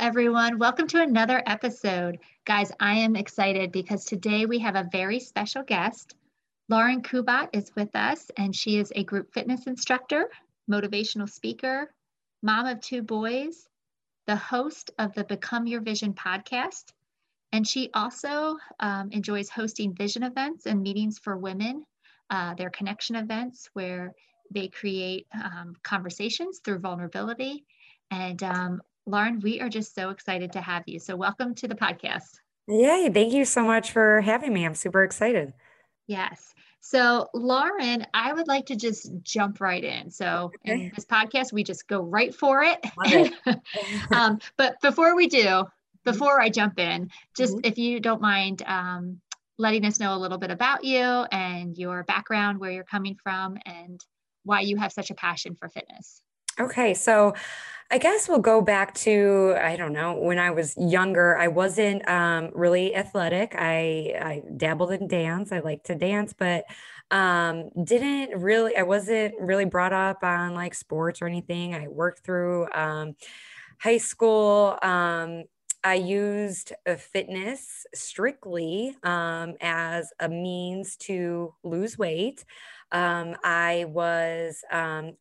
Everyone, welcome to another episode. Guys, I am excited because today we have a very special guest. Lauren Kubat is with us, and she is a group fitness instructor, motivational speaker, mom of two boys, the host of the Become Your Vision podcast, and she also enjoys hosting vision events and meetings for women, their connection events where they create conversations through vulnerability. And Lauren, we are just so excited to have you. So welcome to the podcast. Yay. Thank you so much for having me. I'm super excited. Yes. So Lauren, I would like to just jump right in. So okay. In this podcast, we just go right for it. Love it. But before we do, before I jump in, just if you don't mind letting us know a little bit about you and your background, where you're coming from, and why you have such a passion for fitness. Okay. So I guess we'll go back to, I don't know, when I was younger, I wasn't really athletic. I dabbled in dance. I like to dance, but I wasn't really brought up on like sports or anything. I worked through high school. I used fitness strictly as a means to lose weight. I was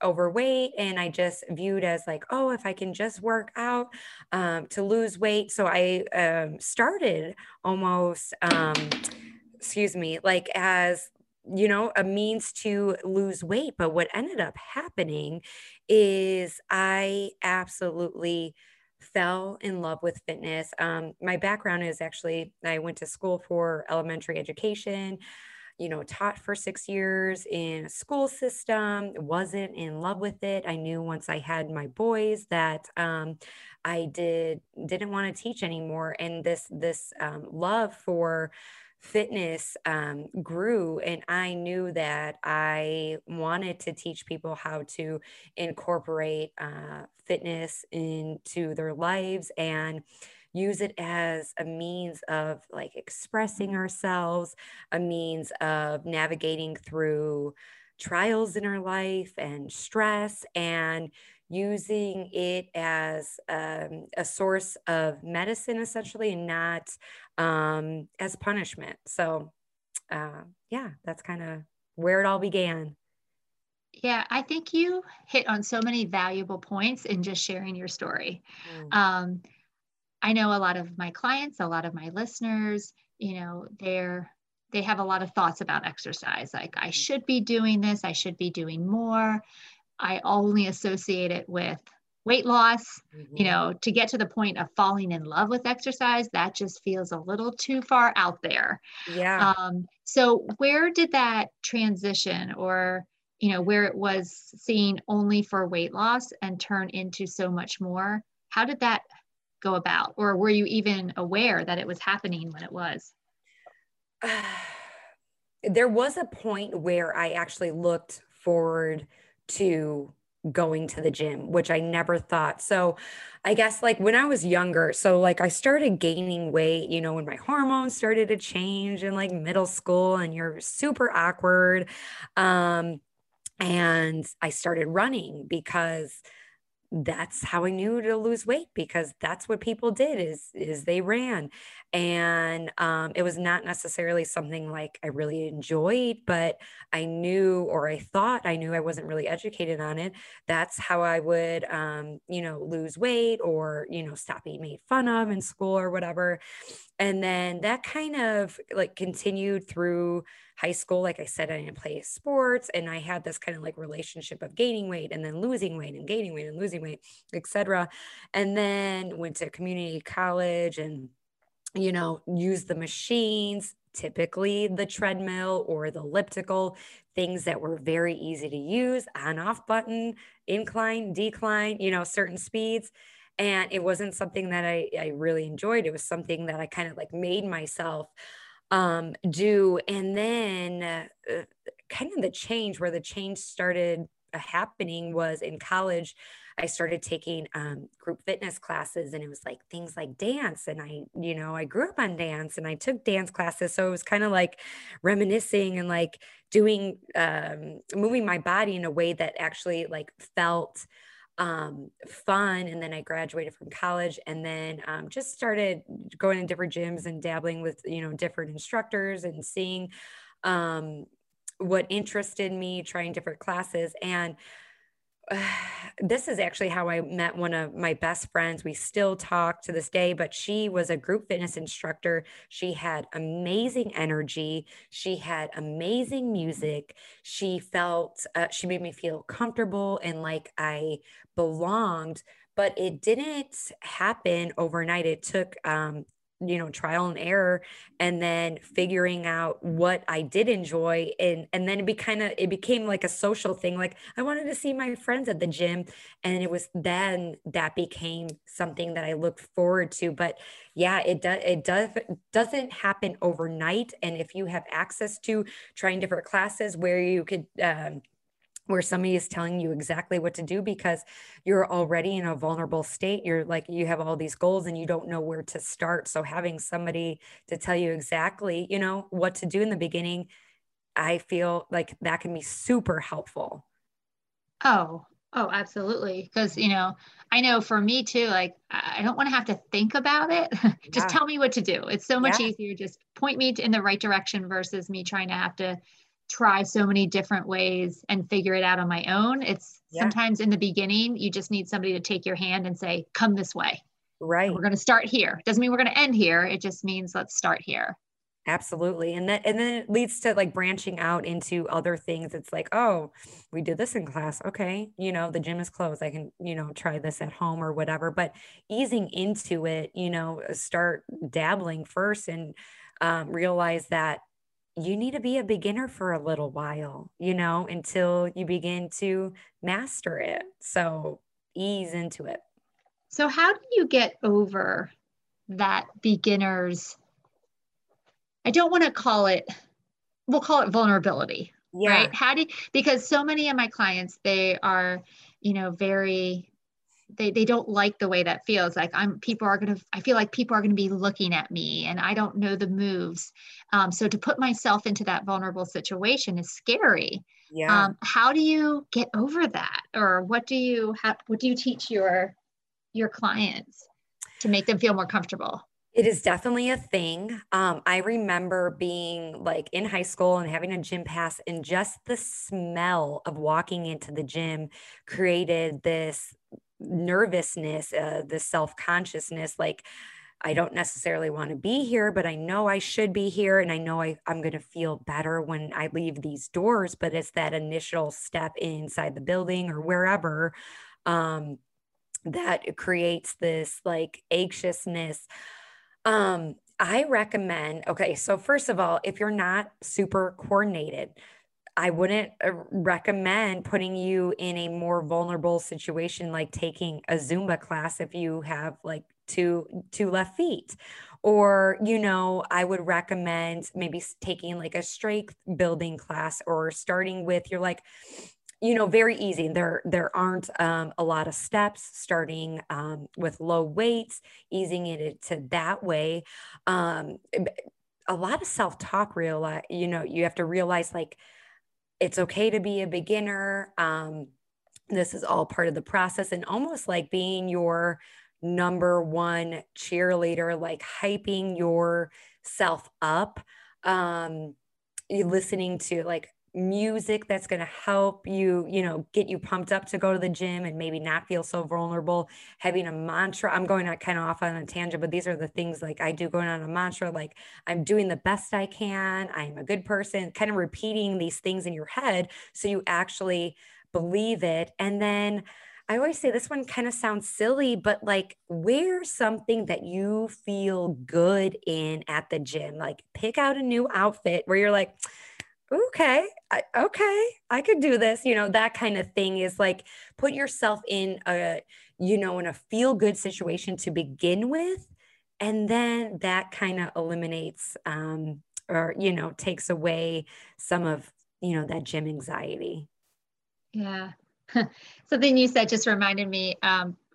overweight, and I just viewed as like, oh, if I can just work out to lose weight. So I started almost, as, you know, a means to lose weight. But what ended up happening is I absolutely fell in love with fitness. My background is actually, I went to school for elementary education, you know, taught for 6 years in a school system, wasn't in love with it. I knew once I had my boys that I didn't want to teach anymore. And this love for fitness grew, and I knew that I wanted to teach people how to incorporate fitness into their lives and use it as a means of like expressing ourselves, a means of navigating through trials in our life and stress, and using it as a source of medicine, essentially, and not as punishment. So that's kind of where it all began. Yeah, I think you hit on so many valuable points in just sharing your story. I know a lot of my clients, a lot of my listeners, you know, they have a lot of thoughts about exercise. Like, I should be doing this. I should be doing more. I only associate it with weight loss, you know, to get to the point of falling in love with exercise. That just feels a little too far out there. Yeah. So where did that transition, or, you know, where it was seen only for weight loss and turn into so much more? How did that go about? Or were you even aware that it was happening when it was? There was a point where I actually looked forward to going to the gym, which I never thought. So I guess like when I was younger, so like I started gaining weight, you know, when my hormones started to change in like middle school, and you're super awkward. And I started running because that's how I knew to lose weight, because that's what people did is they ran. And it was not necessarily something like I really enjoyed, but I knew, or I thought I knew, I wasn't really educated on it. That's how I would, you know, lose weight, or, you know, stop being made fun of in school or whatever. And then that kind of like continued through high school. Like I said, I didn't play sports, and I had this kind of like relationship of gaining weight and then losing weight and gaining weight and losing weight, et cetera. And then went to community college and, you know, used the machines, typically the treadmill or the elliptical, things that were very easy to use, on-off button, incline, decline, you know, certain speeds. And it wasn't something that I really enjoyed. It was something that I kind of like made myself do. And then kind of the change, where the change started happening, was in college. I started taking group fitness classes, and it was like things like dance. And I grew up on dance, and I took dance classes. So it was kind of like reminiscing and like doing, moving my body in a way that actually like felt fun. And then I graduated from college, and then just started going to different gyms and dabbling with, different instructors and seeing what interested me, trying different classes. And this is actually how I met one of my best friends. We still talk to this day, but she was a group fitness instructor. She had amazing energy. She had amazing music. She felt, she made me feel comfortable and like I belonged, but it didn't happen overnight. It took, trial and error, and then figuring out what I did enjoy. And then it became like a social thing. Like I wanted to see my friends at the gym, and it was then that became something that I looked forward to. But yeah, it doesn't happen overnight. And if you have access to trying different classes where you could, where somebody is telling you exactly what to do because you're already in a vulnerable state. You're like, you have all these goals and you don't know where to start. So having somebody to tell you exactly, what to do in the beginning, I feel like that can be super helpful. Oh, absolutely. Because, I know for me too, like, I don't want to have to think about it. Just tell me what to do. It's so much easier. Just point me in the right direction versus me trying to have to try so many different ways and figure it out on my own. It's sometimes in the beginning, you just need somebody to take your hand and say, come this way. Right. We're going to start here. Doesn't mean we're going to end here. It just means let's start here. Absolutely. And then it leads to like branching out into other things. It's like, oh, we did this in class. Okay. The gym is closed. I can, try this at home or whatever, but easing into it, start dabbling first and realize that you need to be a beginner for a little while, until you begin to master it. So ease into it. So how do you get over that beginner's, I don't want to call it, we'll call it vulnerability, right? Because so many of my clients, they are, very, they don't like the way that feels. Like I feel like people are going to be looking at me and I don't know the moves. So to put myself into that vulnerable situation is scary. Yeah. How do you get over that? Or what do you teach your clients to make them feel more comfortable? It is definitely a thing. I remember being like in high school and having a gym pass, and just the smell of walking into the gym created this nervousness, this self-consciousness, like I don't necessarily want to be here, but I know I should be here. And I know I'm going to feel better when I leave these doors, but it's that initial step inside the building or wherever, that creates this like anxiousness. I recommend, so first of all, if you're not super coordinated, I wouldn't recommend putting you in a more vulnerable situation, like taking a Zumba class if you have like two left feet, or, I would recommend maybe taking like a strength building class, or starting with you're like, very easy. There aren't a lot of steps, starting with low weights, easing it into that way. A lot of self-talk, you have to realize like, it's okay to be a beginner. This is all part of the process, and almost like being your number one cheerleader, like hyping yourself up, you're listening to like music that's going to help you, get you pumped up to go to the gym and maybe not feel so vulnerable, having a mantra. I'm going kind of off on a tangent, but these are the things like I do, going on a mantra, like I'm doing the best I can. I'm a good person, kind of repeating these things in your head, so you actually believe it. And then I always say this one kind of sounds silly, but like wear something that you feel good in at the gym, like pick out a new outfit where you're like, okay, I could do this, you know, that kind of thing. Is like, put yourself in a, you know, in a feel good situation to begin with. And then that kind of eliminates, or, you know, takes away some of, you know, that gym anxiety. Yeah. Something you said just reminded me,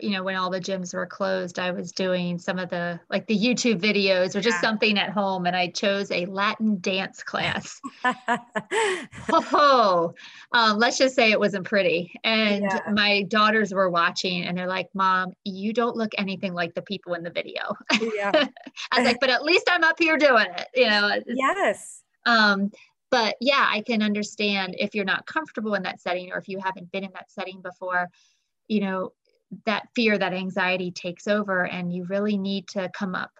you know, when all the gyms were closed, I was doing some of the, like the YouTube videos or just something at home. And I chose a Latin dance class. Let's just say it wasn't pretty. And my daughters were watching and they're like, Mom, you don't look anything like the people in the video. I was like, but at least I'm up here doing it, you know? Yes. But yeah, I can understand if you're not comfortable in that setting, or if you haven't been in that setting before, you know, that fear, that anxiety takes over, and you really need to come up.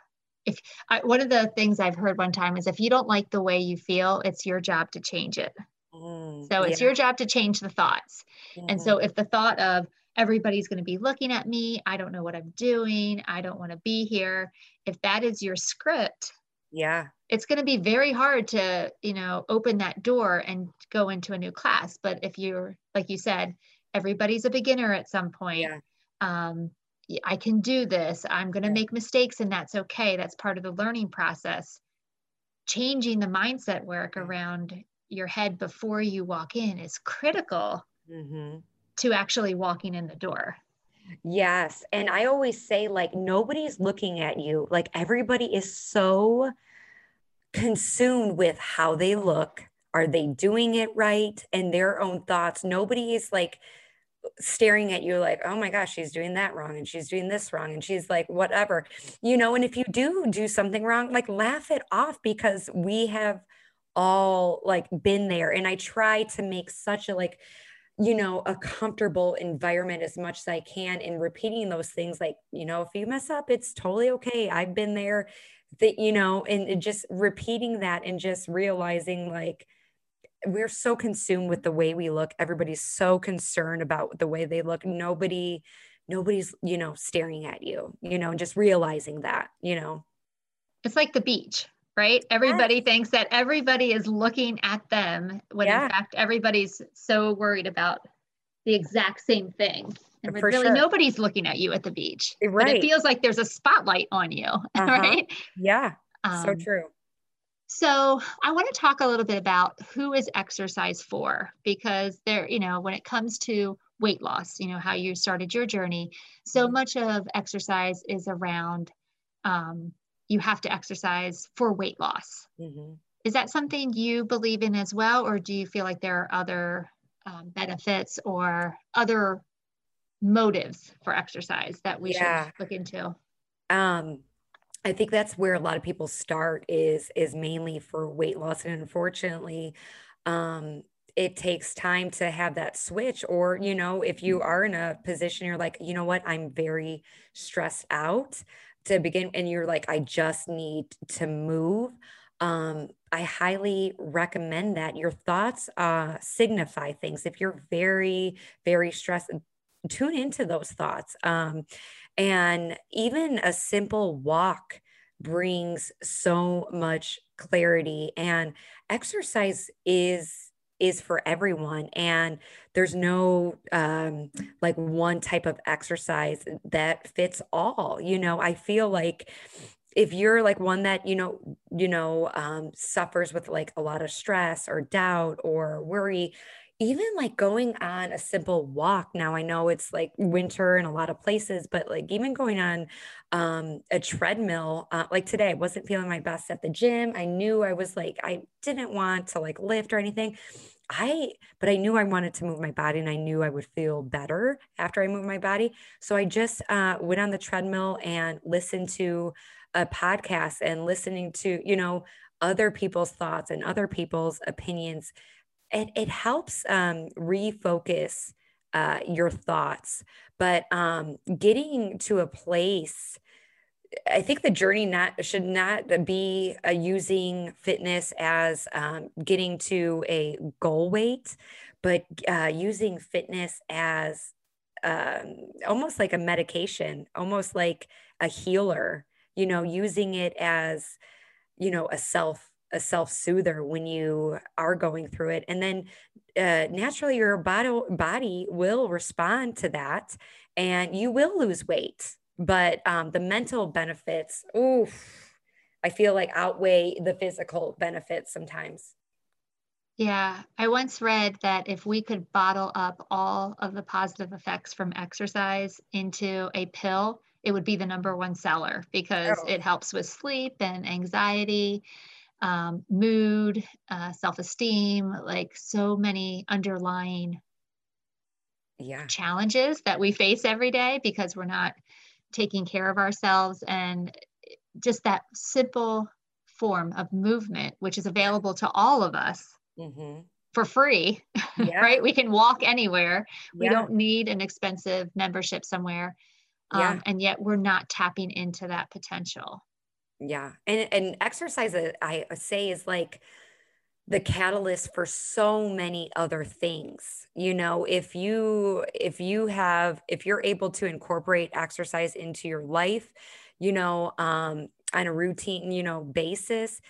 If I, one of the things I've heard one time is if you don't like the way you feel, it's your job to change it. So it's your job to change the thoughts. And so if the thought of everybody's going to be looking at me, I don't know what I'm doing, I don't want to be here, if that is your script, it's going to be very hard to, you know, open that door and go into a new class. But if you're, like you said, everybody's a beginner at some point, I can do this, I'm going to make mistakes, and that's okay. That's part of the learning process. Changing the mindset work around your head before you walk in is critical to actually walking in the door. Yes. And I always say, like, nobody's looking at you. Like, everybody is so consumed with how they look. Are they doing it right? And their own thoughts. Nobody is like staring at you like, oh my gosh, she's doing that wrong, and she's doing this wrong, and she's like, whatever, you know. And if you do something wrong, like, laugh it off, because we have all like been there. And I try to make such a, like, you know, a comfortable environment as much as I can, in repeating those things. Like, you know, if you mess up, it's totally okay. I've been there, that, you know, and just repeating that, and just realizing, like, we're so consumed with the way we look. Everybody's so concerned about the way they look. Nobody's, you know, staring at you, you know, just realizing that, you know, it's like the beach, right? Everybody thinks that everybody is looking at them, when in fact, everybody's so worried about the exact same thing. And really, nobody's looking at you at the beach. Right. But it feels like there's a spotlight on you, right? Yeah, so true. So I want to talk a little bit about who is exercise for, because there, you know, when it comes to weight loss, you know, how you started your journey, so much of exercise is around, you have to exercise for weight loss. Is that something you believe in as well? Or do you feel like there are other benefits or other motives for exercise that we should look into? I think that's where a lot of people start, is mainly for weight loss. And unfortunately, it takes time to have that switch. Or, you know, if you are in a position, you're like, you know what, I'm very stressed out to begin, and you're like, I just need to move. I highly recommend that your thoughts signify things. If you're very, very stressed, tune into those thoughts. And even a simple walk brings so much clarity. And exercise is for everyone. And there's no like one type of exercise that fits all. You know, I feel like if you're like one that, suffers with like a lot of stress or doubt or worry, even like going on a simple walk. Now, I know it's like winter in a lot of places, but like even going on a treadmill, like today, I wasn't feeling my best at the gym. I knew I was like, I didn't want to like lift or anything. But I knew I wanted to move my body, and I knew I would feel better after I moved my body. So I just went on the treadmill and listened to a podcast, and listening to, you know, other people's thoughts and other people's opinions. It helps refocus your thoughts, but getting to a place, I think the journey should not be using fitness as getting to a goal weight, but using fitness as almost like a medication, almost like a healer, you know, using it as, you know, a self a self-soother when you are going through it. And then naturally your body will respond to that and you will lose weight. But the mental benefits, I feel like outweigh the physical benefits sometimes. Yeah, I once read that if we could bottle up all of the positive effects from exercise into a pill, it would be the #1 seller because it helps with sleep and anxiety, mood, self-esteem, like so many underlying challenges that we face every day because we're not taking care of ourselves. And just that simple form of movement, which is available to all of us. Mm-hmm. For free, right? We can walk anywhere. We don't need an expensive membership somewhere. And yet we're not tapping into that potential. Yeah. And exercise, I say, is like the catalyst for so many other things. You know, if you're able to incorporate exercise into your life, you know, on a routine, you know, basis,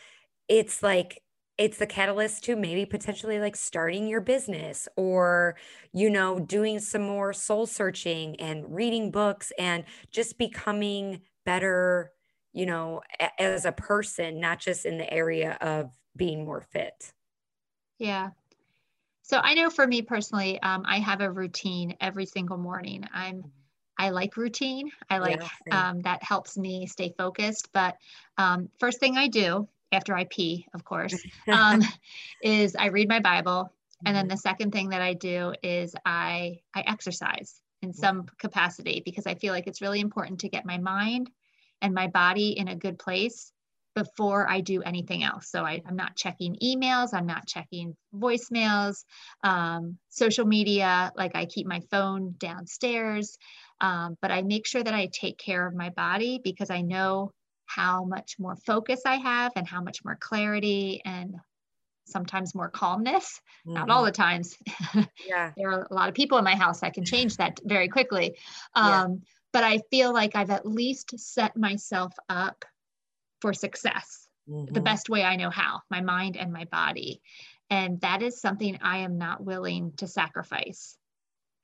it's like, it's the catalyst to maybe potentially like starting your business or, you know, doing some more soul searching and reading books and just becoming better, you know, as a person, not just in the area of being more fit. Yeah. So I know for me personally, I have a routine every single morning. I like routine. I like, that helps me stay focused. But first thing I do after I pee, of course, is I read my Bible. And then the second thing that I do is I exercise in some capacity, because I feel like it's really important to get my mind and my body in a good place before I do anything else. So I'm not checking emails. I'm not checking voicemails, social media. Like I keep my phone downstairs. But I make sure that I take care of my body because I know how much more focus I have and how much more clarity and sometimes more calmness, not all the times. There are a lot of people in my house that can change that very quickly. But I feel like I've at least set myself up for success the best way I know how, my mind and my body. And that is something I am not willing to sacrifice.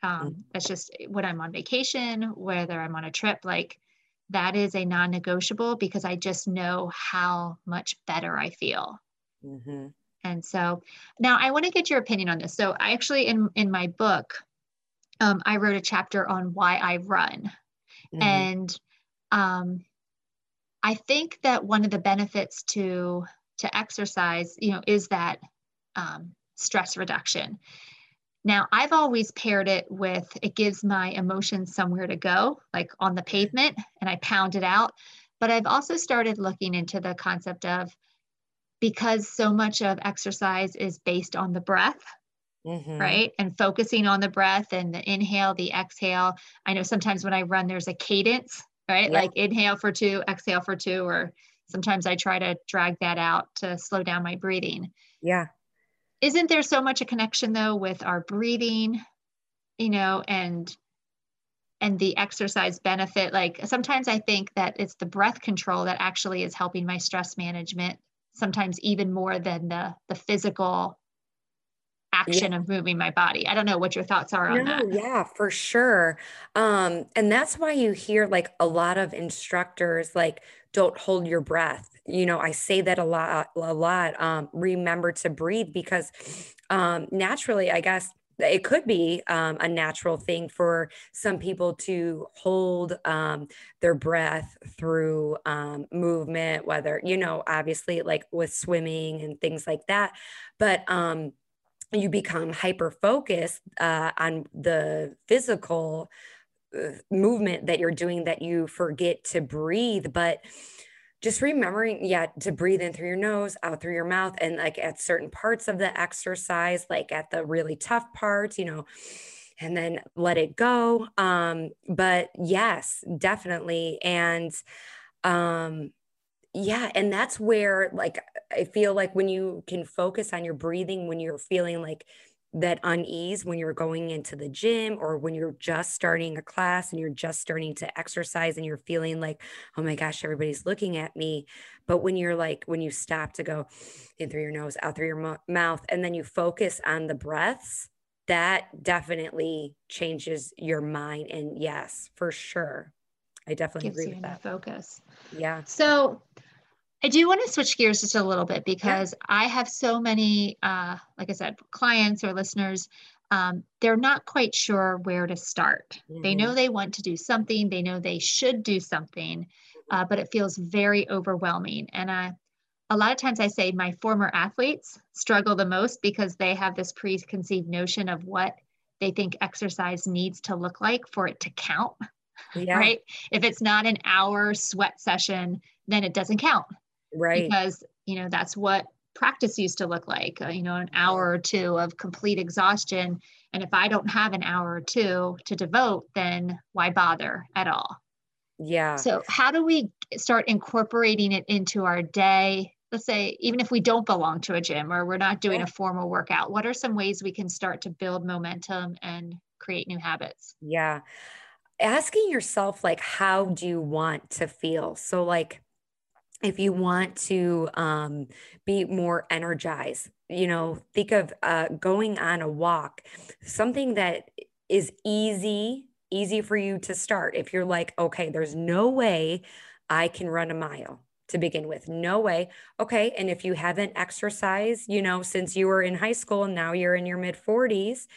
That's just when I'm on vacation, whether I'm on a trip, like that is a non-negotiable because I just know how much better I feel. And so now I want to get your opinion on this. So I actually, in my book, I wrote a chapter on why I run. And I think that one of the benefits to exercise, you know, is that stress reduction. Now, I've always paired it with, it gives my emotions somewhere to go, like on the pavement, and I pound it out. But I've also started looking into the concept of, because so much of exercise is based on the breath, right? And focusing on the breath and the inhale, the exhale. I know sometimes when I run, there's a cadence, right? Like inhale for 2, exhale for 2, or sometimes I try to drag that out to slow down my breathing. Isn't there so much a connection though with our breathing, you know, and the exercise benefit? Like sometimes I think that it's the breath control that actually is helping my stress management, sometimes even more than the physical action of moving my body. I don't know what your thoughts are on that. Yeah, for sure. And that's why you hear like a lot of instructors, like, don't hold your breath. You know, I say that a lot, remember to breathe because, naturally, I guess it could be, a natural thing for some people to hold, their breath through, movement, whether, you know, obviously like with swimming and things like that, but, you become hyper-focused, on the physical movement that you're doing that you forget to breathe, but just remembering, to breathe in through your nose, out through your mouth. And like at certain parts of the exercise, like at the really tough parts, you know, and then let it go. But yes, definitely. And, and that's where, like, I feel like when you can focus on your breathing, when you're feeling like that unease when you're going into the gym or when you're just starting a class and you're just starting to exercise and you're feeling like, oh my gosh, everybody's looking at me. But when you're like, when you stop to go in through your nose, out through your mouth, and then you focus on the breaths, that definitely changes your mind. And yes, for sure. I definitely agree with that. Focus. Yeah. So I do want to switch gears just a little bit because I have so many, like I said, clients or listeners, they're not quite sure where to start. Mm-hmm. They know they want to do something. They know they should do something, but it feels very overwhelming. And a lot of times I say my former athletes struggle the most because they have this preconceived notion of what they think exercise needs to look like for it to count. Yeah. Right. If it's not an hour sweat session, then it doesn't count. Right. Because, you know, that's what practice used to look like, you know, an hour or two of complete exhaustion. And if I don't have an hour or two to devote, then why bother at all? Yeah. So how do we start incorporating it into our day? Let's say, even if we don't belong to a gym or we're not doing a formal workout, what are some ways we can start to build momentum and create new habits? Yeah. Asking yourself, like, how do you want to feel? So like, if you want to be more energized, you know, think of going on a walk, something that is easy for you to start. If you're like, okay, there's no way I can run a mile to begin with, no way. Okay. And if you haven't exercised, you know, since you were in high school and now you're in your mid 40s,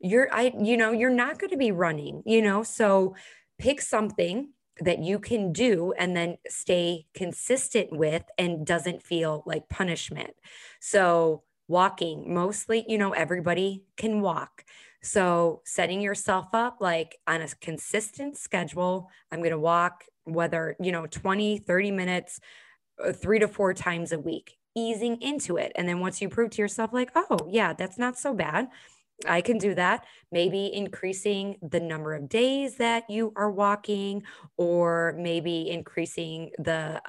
you're not going to be running, you know, so pick something that you can do and then stay consistent with and doesn't feel like punishment. So walking, mostly, you know, everybody can walk. So setting yourself up like on a consistent schedule, I'm going to walk, whether, you know, 20, 30 minutes, 3 to 4 times a week, easing into it. And then once you prove to yourself like, oh yeah, that's not so bad, I can do that. Maybe increasing the number of days that you are walking, or maybe increasing the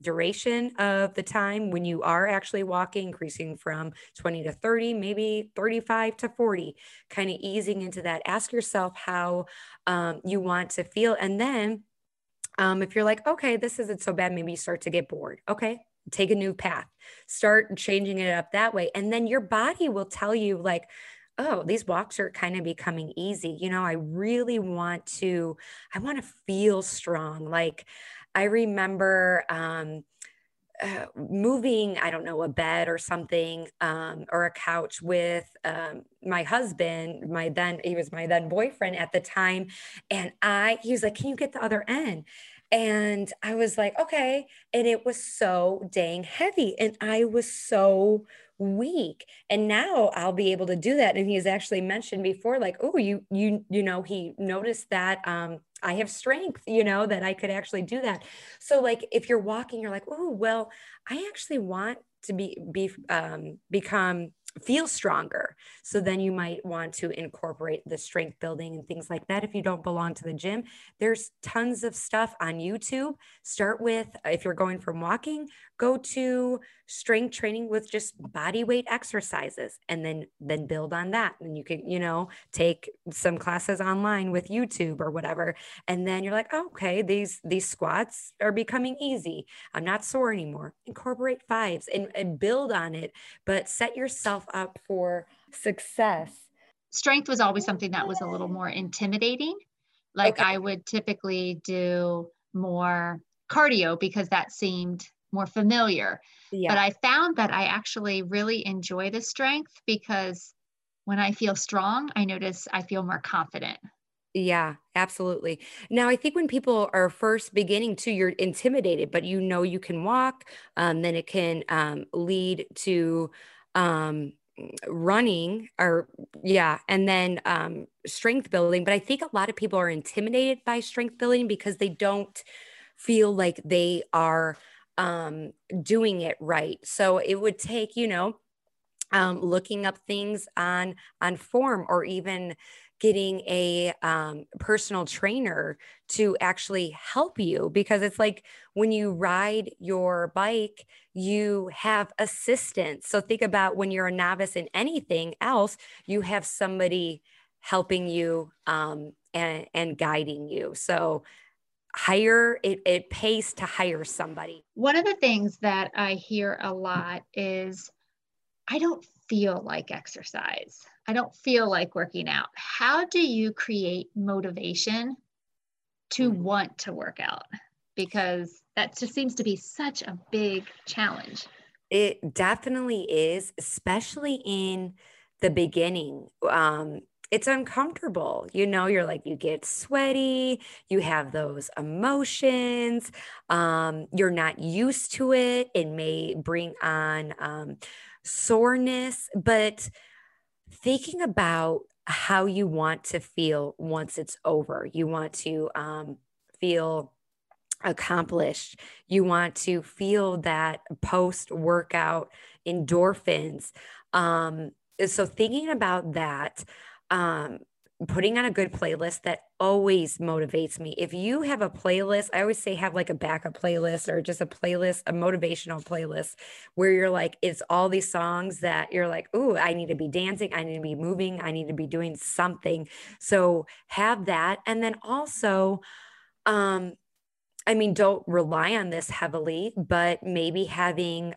duration of the time when you are actually walking, increasing from 20 to 30, maybe 35 to 40, kind of easing into that. Ask yourself how you want to feel. And then if you're like, okay, this isn't so bad, maybe you start to get bored. Okay, take a new path, start changing it up that way. And then your body will tell you like, oh, these walks are kind of becoming easy. You know, I really want to feel strong. Like I remember moving, I don't know, a bed or something or a couch with my husband, he was my then boyfriend at the time. And he was like, can you get the other end? And I was like, okay. And it was so dang heavy. And I was so weak. And now I'll be able to do that. And he's actually mentioned before, like, oh, you know, he noticed that, I have strength, you know, that I could actually do that. So like, if you're walking, you're like, oh, well, I actually want to feel stronger. So then you might want to incorporate the strength building and things like that. If you don't belong to the gym, there's tons of stuff on YouTube. Start with, if you're going from walking, go to strength training with just body weight exercises, and then build on that. And you can, you know, take some classes online with YouTube or whatever. And then you're like, oh, okay, these squats are becoming easy. I'm not sore anymore. Incorporate 5s and build on it, but set yourself up for success. Strength was always something that was a little more intimidating. Like I would typically do more cardio because that seemed more familiar. Yeah. But I found that I actually really enjoy the strength because when I feel strong, I notice I feel more confident. Yeah, absolutely. Now, I think when people are first beginning to, you're intimidated, but you know you can walk, then it can lead to running and then strength building. But I think a lot of people are intimidated by strength building because they don't feel like they are doing it right. So it would take, you know, looking up things on form or even getting a personal trainer to actually help you, because it's like when you ride your bike, you have assistance. So think about when you're a novice in anything else, you have somebody helping you and guiding you. So hire, it pays to hire somebody. One of the things that I hear a lot is, I don't feel like exercise. I don't feel like working out. How do you create motivation to want to work out? Because that just seems to be such a big challenge. It definitely is, especially in the beginning. It's uncomfortable. You know, you're like, you get sweaty, you have those emotions, you're not used to it. It may bring on soreness, but thinking about how you want to feel once it's over, you want to feel accomplished. You want to feel that post-workout endorphins. So thinking about that, putting on a good playlist that always motivates me. If you have a playlist, I always say have like a backup playlist or just a playlist, a motivational playlist where you're like, it's all these songs that you're like, ooh, I need to be dancing. I need to be moving. I need to be doing something. So have that. And then also, I mean, don't rely on this heavily, but maybe having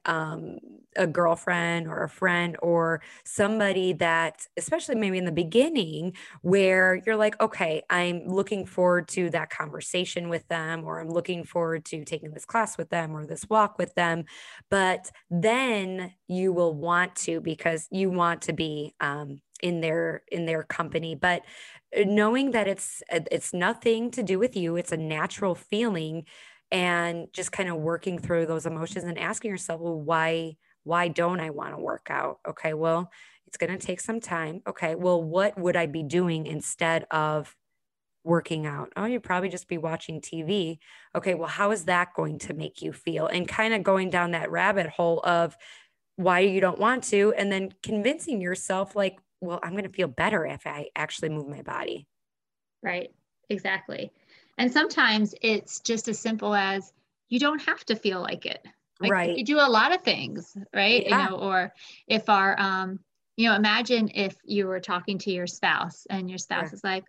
a girlfriend or a friend or somebody that, especially maybe in the beginning, where you're like, okay, I'm looking forward to that conversation with them, or I'm looking forward to taking this class with them or this walk with them. But then you will want to, because you want to be in their company. But knowing that it's nothing to do with you, it's a natural feeling, and just kind of working through those emotions and asking yourself, well, why don't I want to work out? Okay, well, it's going to take some time. Okay, well, what would I be doing instead of working out? Oh, you'd probably just be watching TV. Okay, well, how is that going to make you feel? And kind of going down that rabbit hole of why you don't want to, and then convincing yourself like, well, I'm going to feel better if I actually move my body. Right. Exactly. And sometimes it's just as simple as you don't have to feel like it. Like, right. You do a lot of things, right? Yeah. You know, or if our, imagine if you were talking to your spouse and your spouse is like,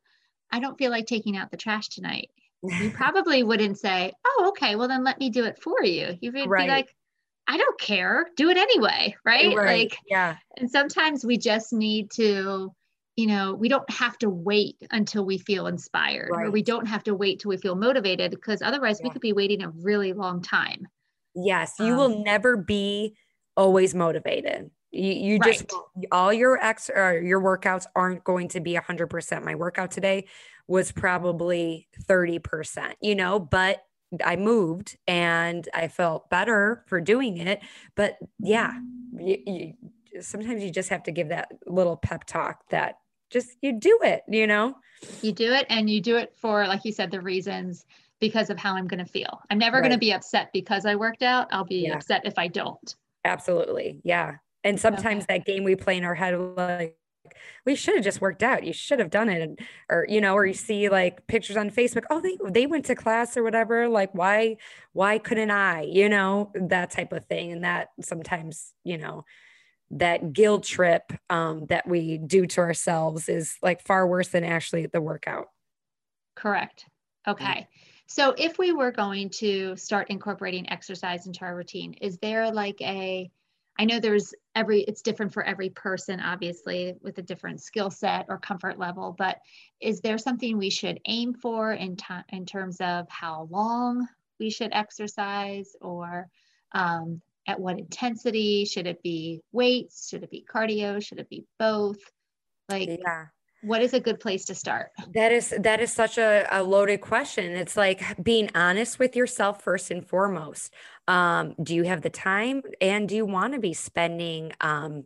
I don't feel like taking out the trash tonight. You probably wouldn't say, oh, okay, well then let me do it for you. You would be like, I don't care. Do it anyway. Right. Like, yeah. And sometimes we just need to, we don't have to wait until we feel inspired, or we don't have to wait till we feel motivated, because otherwise we could be waiting a really long time. Yes. You will never be always motivated. You just, all your your workouts aren't going to be 100%. My workout today was probably 30%, but I moved and I felt better for doing it. But yeah, sometimes you just have to give that little pep talk that just, you do it, You do it, and you do it for, like you said, the reasons, because of how I'm going to feel. I'm never going to be upset because I worked out. I'll be upset if I don't. Absolutely. Yeah. And sometimes that game we play in our head, like, we should have just worked out. You should have done it. And, or you see like pictures on Facebook, oh, they went to class or whatever. Like, why couldn't I, that type of thing. And that sometimes, that guilt trip that we do to ourselves is like far worse than actually the workout. Correct. Okay. Yeah. So if we were going to start incorporating exercise into our routine, is there like I know it's different for every person, obviously, with a different skill set or comfort level, but is there something we should aim for in terms of how long we should exercise, or at what intensity? Should it be weights? Should it be cardio? Should it be both? What is a good place to start? That is such a loaded question. It's like being honest with yourself first and foremost. Do you have the time, and do you want to be spending an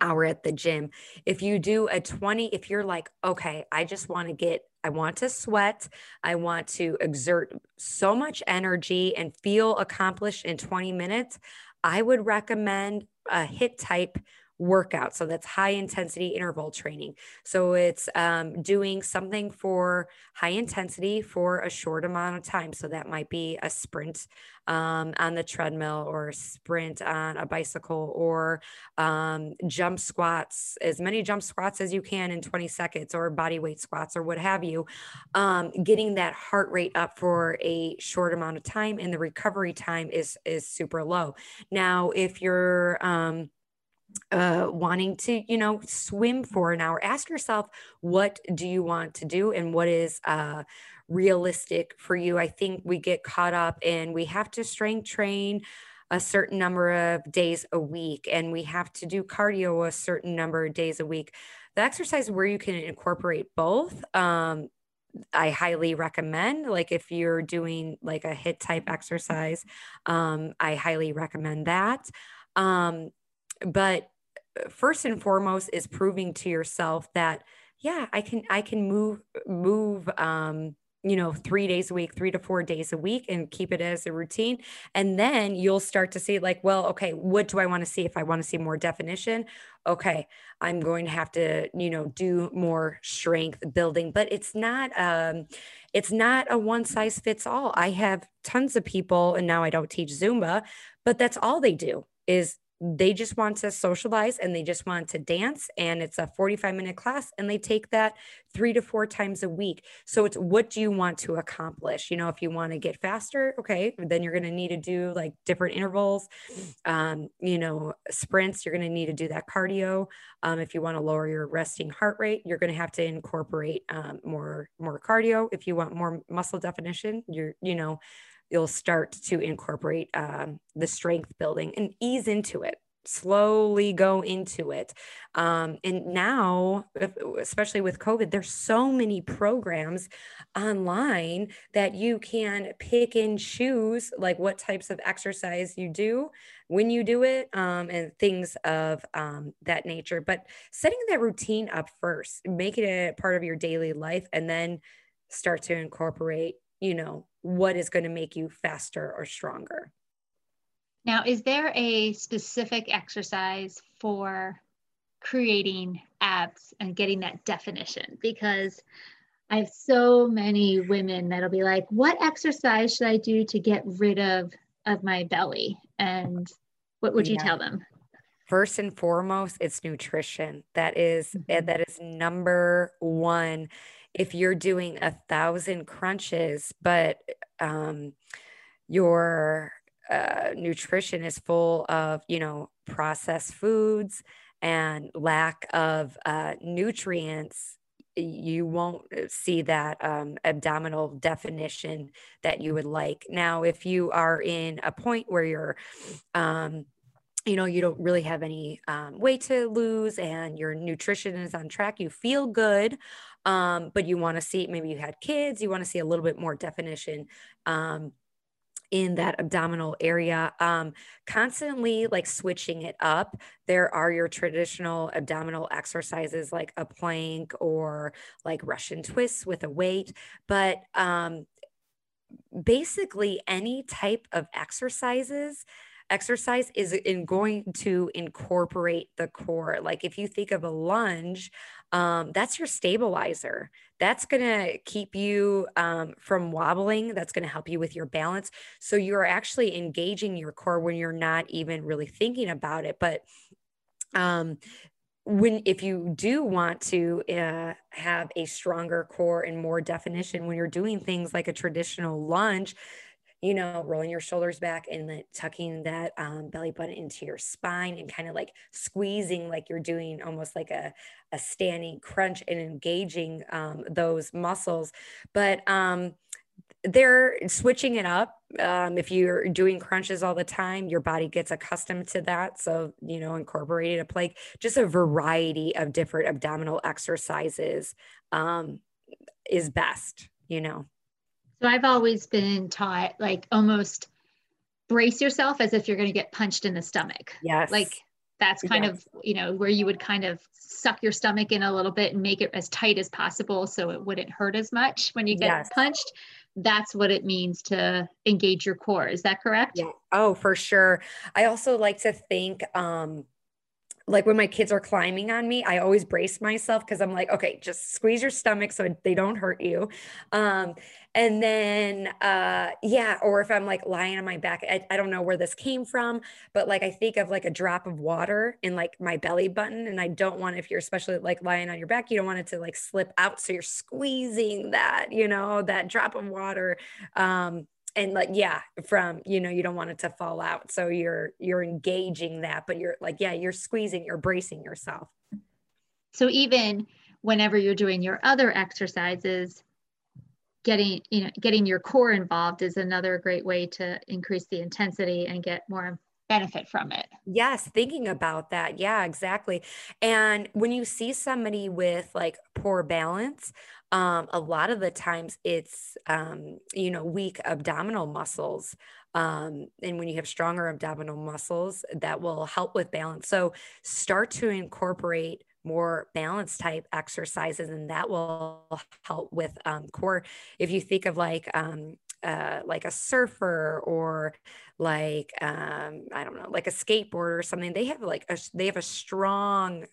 hour at the gym? If you do if you're like, okay, I want to sweat. I want to exert so much energy and feel accomplished in 20 minutes. I would recommend a HIIT type workout. So that's high intensity interval training. So it's doing something for high intensity for a short amount of time. So that might be a sprint on the treadmill, or a sprint on a bicycle, or jump squats, as many jump squats as you can in 20 seconds, or body weight squats, or what have you, getting that heart rate up for a short amount of time. And the recovery time is super low. Now, if you're, wanting to, you know, swim for an hour, ask yourself, what do you want to do? And what is, realistic for you? I think we get caught up and we have to strength train a certain number of days a week, and we have to do cardio a certain number of days a week. The exercise where you can incorporate both, I highly recommend. Like if you're doing like a HIIT type exercise, I highly recommend that. But first and foremost is proving to yourself that, yeah, I can move, you know, 3 days a week, 3 to 4 days a week, and keep it as a routine. And then you'll start to see like, well, okay, what do I want to see? If I want to see more definition, okay, I'm going to have to, you know, do more strength building. But it's not a one size fits all. I have tons of people, and now I don't teach Zumba, but that's all they do is they just want to socialize and they just want to dance. And it's a 45-minute class, and they take that 3 to 4 times a week. So it's, what do you want to accomplish? You know, if you want to get faster, okay, then you're going to need to do like different intervals, you know, sprints, you're going to need to do that cardio. If you want to lower your resting heart rate, you're going to have to incorporate more cardio. If you want more muscle definition, you'll start to incorporate the strength building and ease into it, slowly go into it. And now, especially with COVID, there's so many programs online that you can pick and choose like what types of exercise you do, when you do it, and things of that nature. But setting that routine up first, making it a part of your daily life, and then start to incorporate, you know, what is going to make you faster or stronger. Now, is there a specific exercise for creating abs and getting that definition? Because I have so many women that'll be like, what exercise should I do to get rid of my belly? And what would you tell them? First and foremost, it's nutrition. That is number one. If you're doing 1,000 crunches, but your nutrition is full of, you know, processed foods and lack of nutrients, you won't see that abdominal definition that you would like. Now, if you are in a point where you're, you know, you don't really have any weight to lose and your nutrition is on track, you feel good, but you want to see, maybe you had kids, you want to see a little bit more definition in that abdominal area, constantly like switching it up. There are your traditional abdominal exercises like a plank or like Russian twists with a weight, but basically any type of exercise is going to incorporate the core. Like if you think of a lunge, that's your stabilizer. That's going to keep you from wobbling. That's going to help you with your balance. So you're actually engaging your core when you're not even really thinking about it. But if you do want to have a stronger core and more definition, when you're doing things like a traditional lunge, you know, rolling your shoulders back and then tucking that belly button into your spine and kind of like squeezing, like you're doing almost like a standing crunch and engaging those muscles. But they're switching it up. If you're doing crunches all the time, your body gets accustomed to that. So, you know, incorporated a plank, just a variety of different abdominal exercises is best, you know. So I've always been taught like almost brace yourself as if you're going to get punched in the stomach. Yes. Like that's kind of, you know, where you would kind of suck your stomach in a little bit and make it as tight as possible so it wouldn't hurt as much when you get punched. That's what it means to engage your core. Is that correct? Yeah. Oh, for sure. I also like to think, like when my kids are climbing on me, I always brace myself because I'm like, okay, just squeeze your stomach so they don't hurt you. And then, yeah, or if I'm like lying on my back, I don't know where this came from, but like I think of like a drop of water in like my belly button, and I don't want, if you're especially like lying on your back, you don't want it to like slip out. So you're squeezing that, you know, that drop of water. And like, yeah, from, you know, you don't want it to fall out. So you're engaging that, but you're like, yeah, you're squeezing, you're bracing yourself. So even whenever you're doing your other exercises, getting your core involved is another great way to increase the intensity and get more benefit from it. Yes. Thinking about that. Yeah, exactly. And when you see somebody with like poor balance, a lot of the times it's, you know, weak abdominal muscles. And when you have stronger abdominal muscles, that will help with balance. So start to incorporate more balance type exercises, and that will help with core. If you think of like a surfer or like, I don't know, like a skateboarder or something, they have like, they have a strong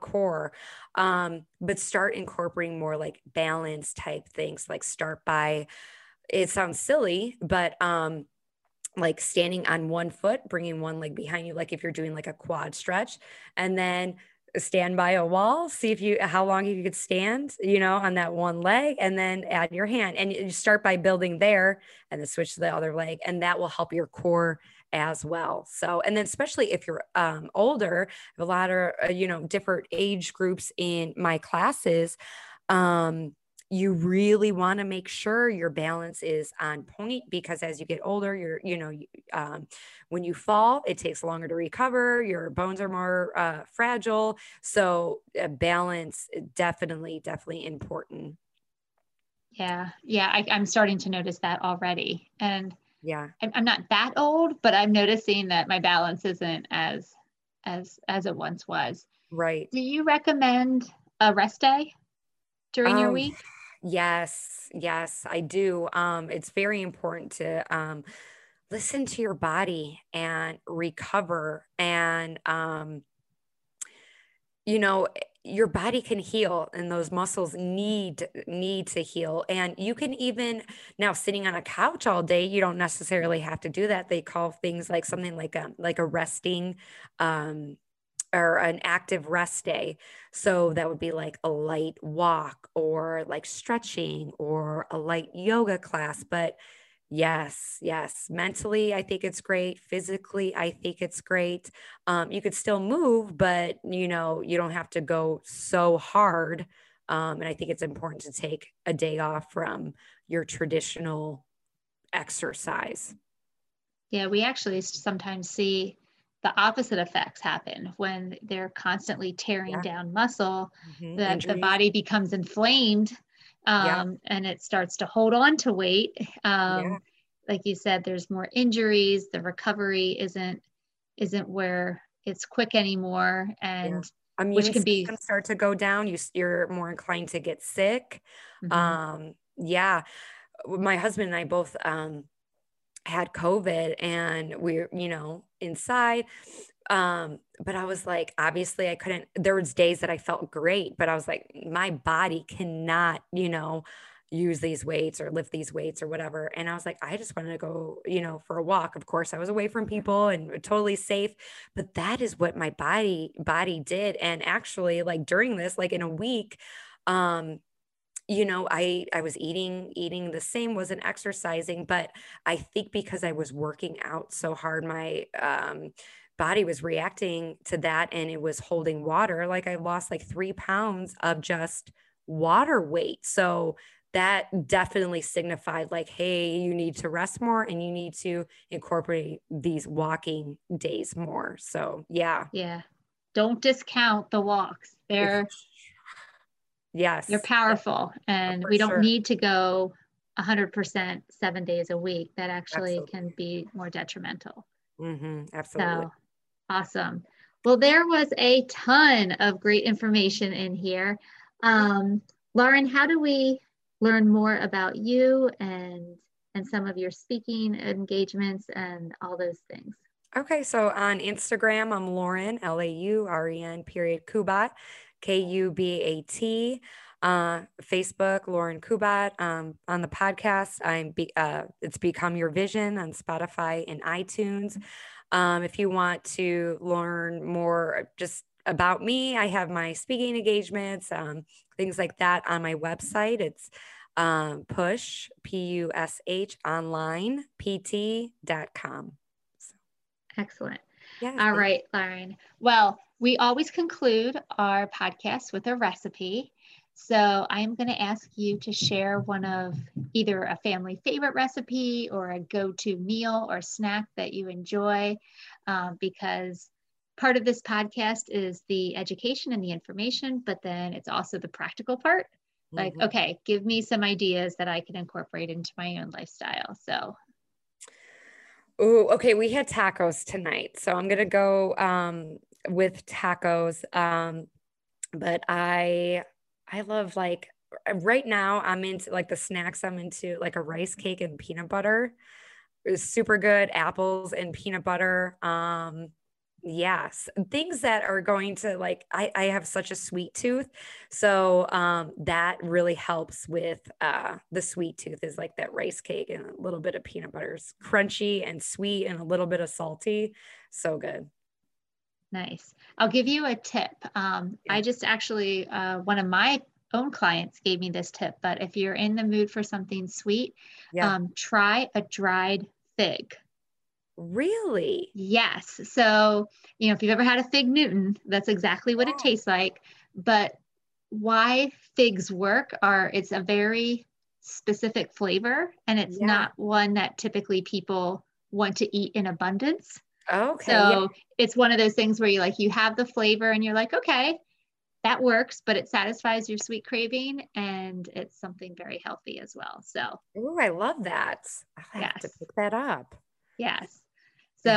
core, but start incorporating more like balance type things. Like start by, it sounds silly, but, like standing on one foot, bringing one leg behind you. Like if you're doing like a quad stretch, and then stand by a wall, see if you, how long you could stand, you know, on that one leg, and then add your hand, and you start by building there and then switch to the other leg. And that will help your core as well. So, and then especially if you're older, a lot of, you know, different age groups in my classes, you really want to make sure your balance is on point, because as you get older, you're, you know, when you fall, it takes longer to recover. Your bones are more fragile. So balance definitely important. Yeah. Yeah. I'm starting to notice that already. And yeah, I'm not that old, but I'm noticing that my balance isn't as it once was. Right. Do you recommend a rest day during your week? Yes, I do. It's very important to listen to your body and recover, and you know, your body can heal, and those muscles need to heal. And you can even, now sitting on a couch all day, you don't necessarily have to do that. They call things like something like a resting or an active rest day. So that would be like a light walk or like stretching or a light yoga class. But yes. Mentally, I think it's great. Physically, I think it's great. You could still move, but you know, you don't have to go so hard. And I think it's important to take a day off from your traditional exercise. Yeah. We actually sometimes see the opposite effects happen when they're constantly tearing down muscle, that injuries. The body becomes inflamed and it starts to hold on to weight. Like you said, there's more injuries, the recovery isn't where it's quick anymore. And which can be start to go down. You're more inclined to get sick. My husband and I both, had COVID, and we're, you know, inside. But I was like, obviously I couldn't, there was days that I felt great, but I was like, my body cannot, you know, use these weights or lift these weights or whatever. And I was like, I just wanted to go, you know, for a walk. Of course I was away from people and totally safe, but that is what my body did. And actually like during this, like in a week, you know, I was eating the same, wasn't exercising, but I think because I was working out so hard, my body was reacting to that, and it was holding water. Like I lost like 3 pounds of just water weight. So that definitely signified like, hey, you need to rest more, and you need to incorporate these walking days more. So yeah. Yeah. Don't discount the walks. They're Yes. You're powerful. And we don't need to go 100% 7 days a week. That actually can be more detrimental. Absolutely. So, awesome. Well, there was a ton of great information in here. Lauren, how do we learn more about you and some of your speaking engagements and all those things? Okay, so on Instagram, I'm Lauren, L-A-U-R-E-N, period, Kubat, K-U-B-A-T. Facebook, Lauren Kubat. On the podcast, it's Become Your Vision on Spotify and iTunes. If you want to learn more just about me, I have my speaking engagements, things like that on my website. It's push, P-U-S-H, online, pt.com. So. Excellent. Yeah, all right, Lauren. Well, we always conclude our podcast with a recipe. So I'm going to ask you to share one of either a family favorite recipe or a go-to meal or snack that you enjoy, because part of this podcast is the education and the information, but then it's also the practical part. Like, okay, give me some ideas that I can incorporate into my own lifestyle. So. Oh, okay. We had tacos tonight, so I'm going to go with tacos. But I love, like, right now I'm into like the snacks. I'm into like a rice cake and peanut butter. It's super good. Apples and peanut butter. Yes. Things that are going to, like, I have such a sweet tooth. So that really helps with the sweet tooth, is like that rice cake and a little bit of peanut butter. It's crunchy and sweet and a little bit of salty. So good. Nice. I'll give you a tip. I just actually, one of my own clients gave me this tip, but if you're in the mood for something sweet, try a dried fig. Really? Yes. So, you know, if you've ever had a fig Newton, that's exactly what it tastes like. But why figs work are it's a very specific flavor, and it's not one that typically people want to eat in abundance. Okay. So it's one of those things where you, like, you have the flavor and you're like, okay, that works, but it satisfies your sweet craving, and it's something very healthy as well. So. Ooh, I love that. I have to pick that up. Yes. So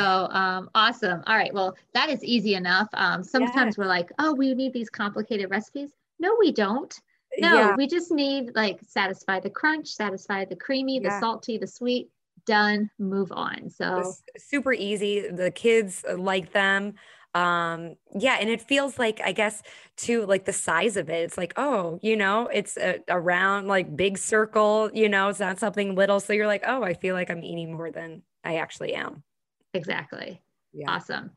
awesome. All right. Well, that is easy enough. Sometimes we're like, oh, we need these complicated recipes. No, we don't. No, we just need, like, satisfy the crunch, satisfy the creamy, the salty, the sweet. Done, move on. So super easy. The kids like them. And it feels like, I guess, too, like the size of it. It's like, oh, you know, it's a round, like, big circle, you know, it's not something little. So you're like, oh, I feel like I'm eating more than I actually am. Exactly. Yeah. Awesome.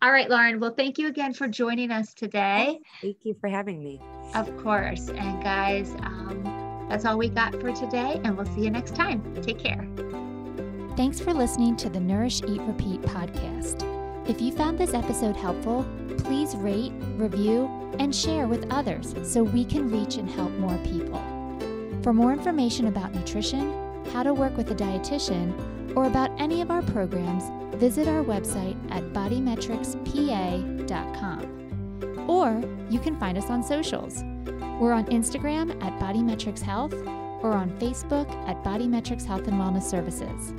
All right, Lauren. Well, thank you again for joining us today. Thank you for having me. Of course. And guys, that's all we got for today, and we'll see you next time. Take care. Thanks for listening to the Nourish, Eat, Repeat podcast. If you found this episode helpful, please rate, review, and share with others so we can reach and help more people. For more information about nutrition, how to work with a dietitian, or about any of our programs, visit our website at bodymetricspa.com. Or you can find us on socials. We're on Instagram at Bodymetrics Health, or on Facebook at Bodymetrics Health and Wellness Services.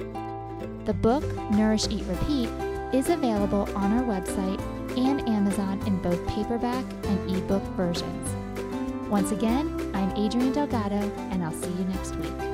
The book, Nourish, Eat, Repeat, is available on our website and Amazon in both paperback and ebook versions. Once again, I'm Adrienne Delgado, and I'll see you next week.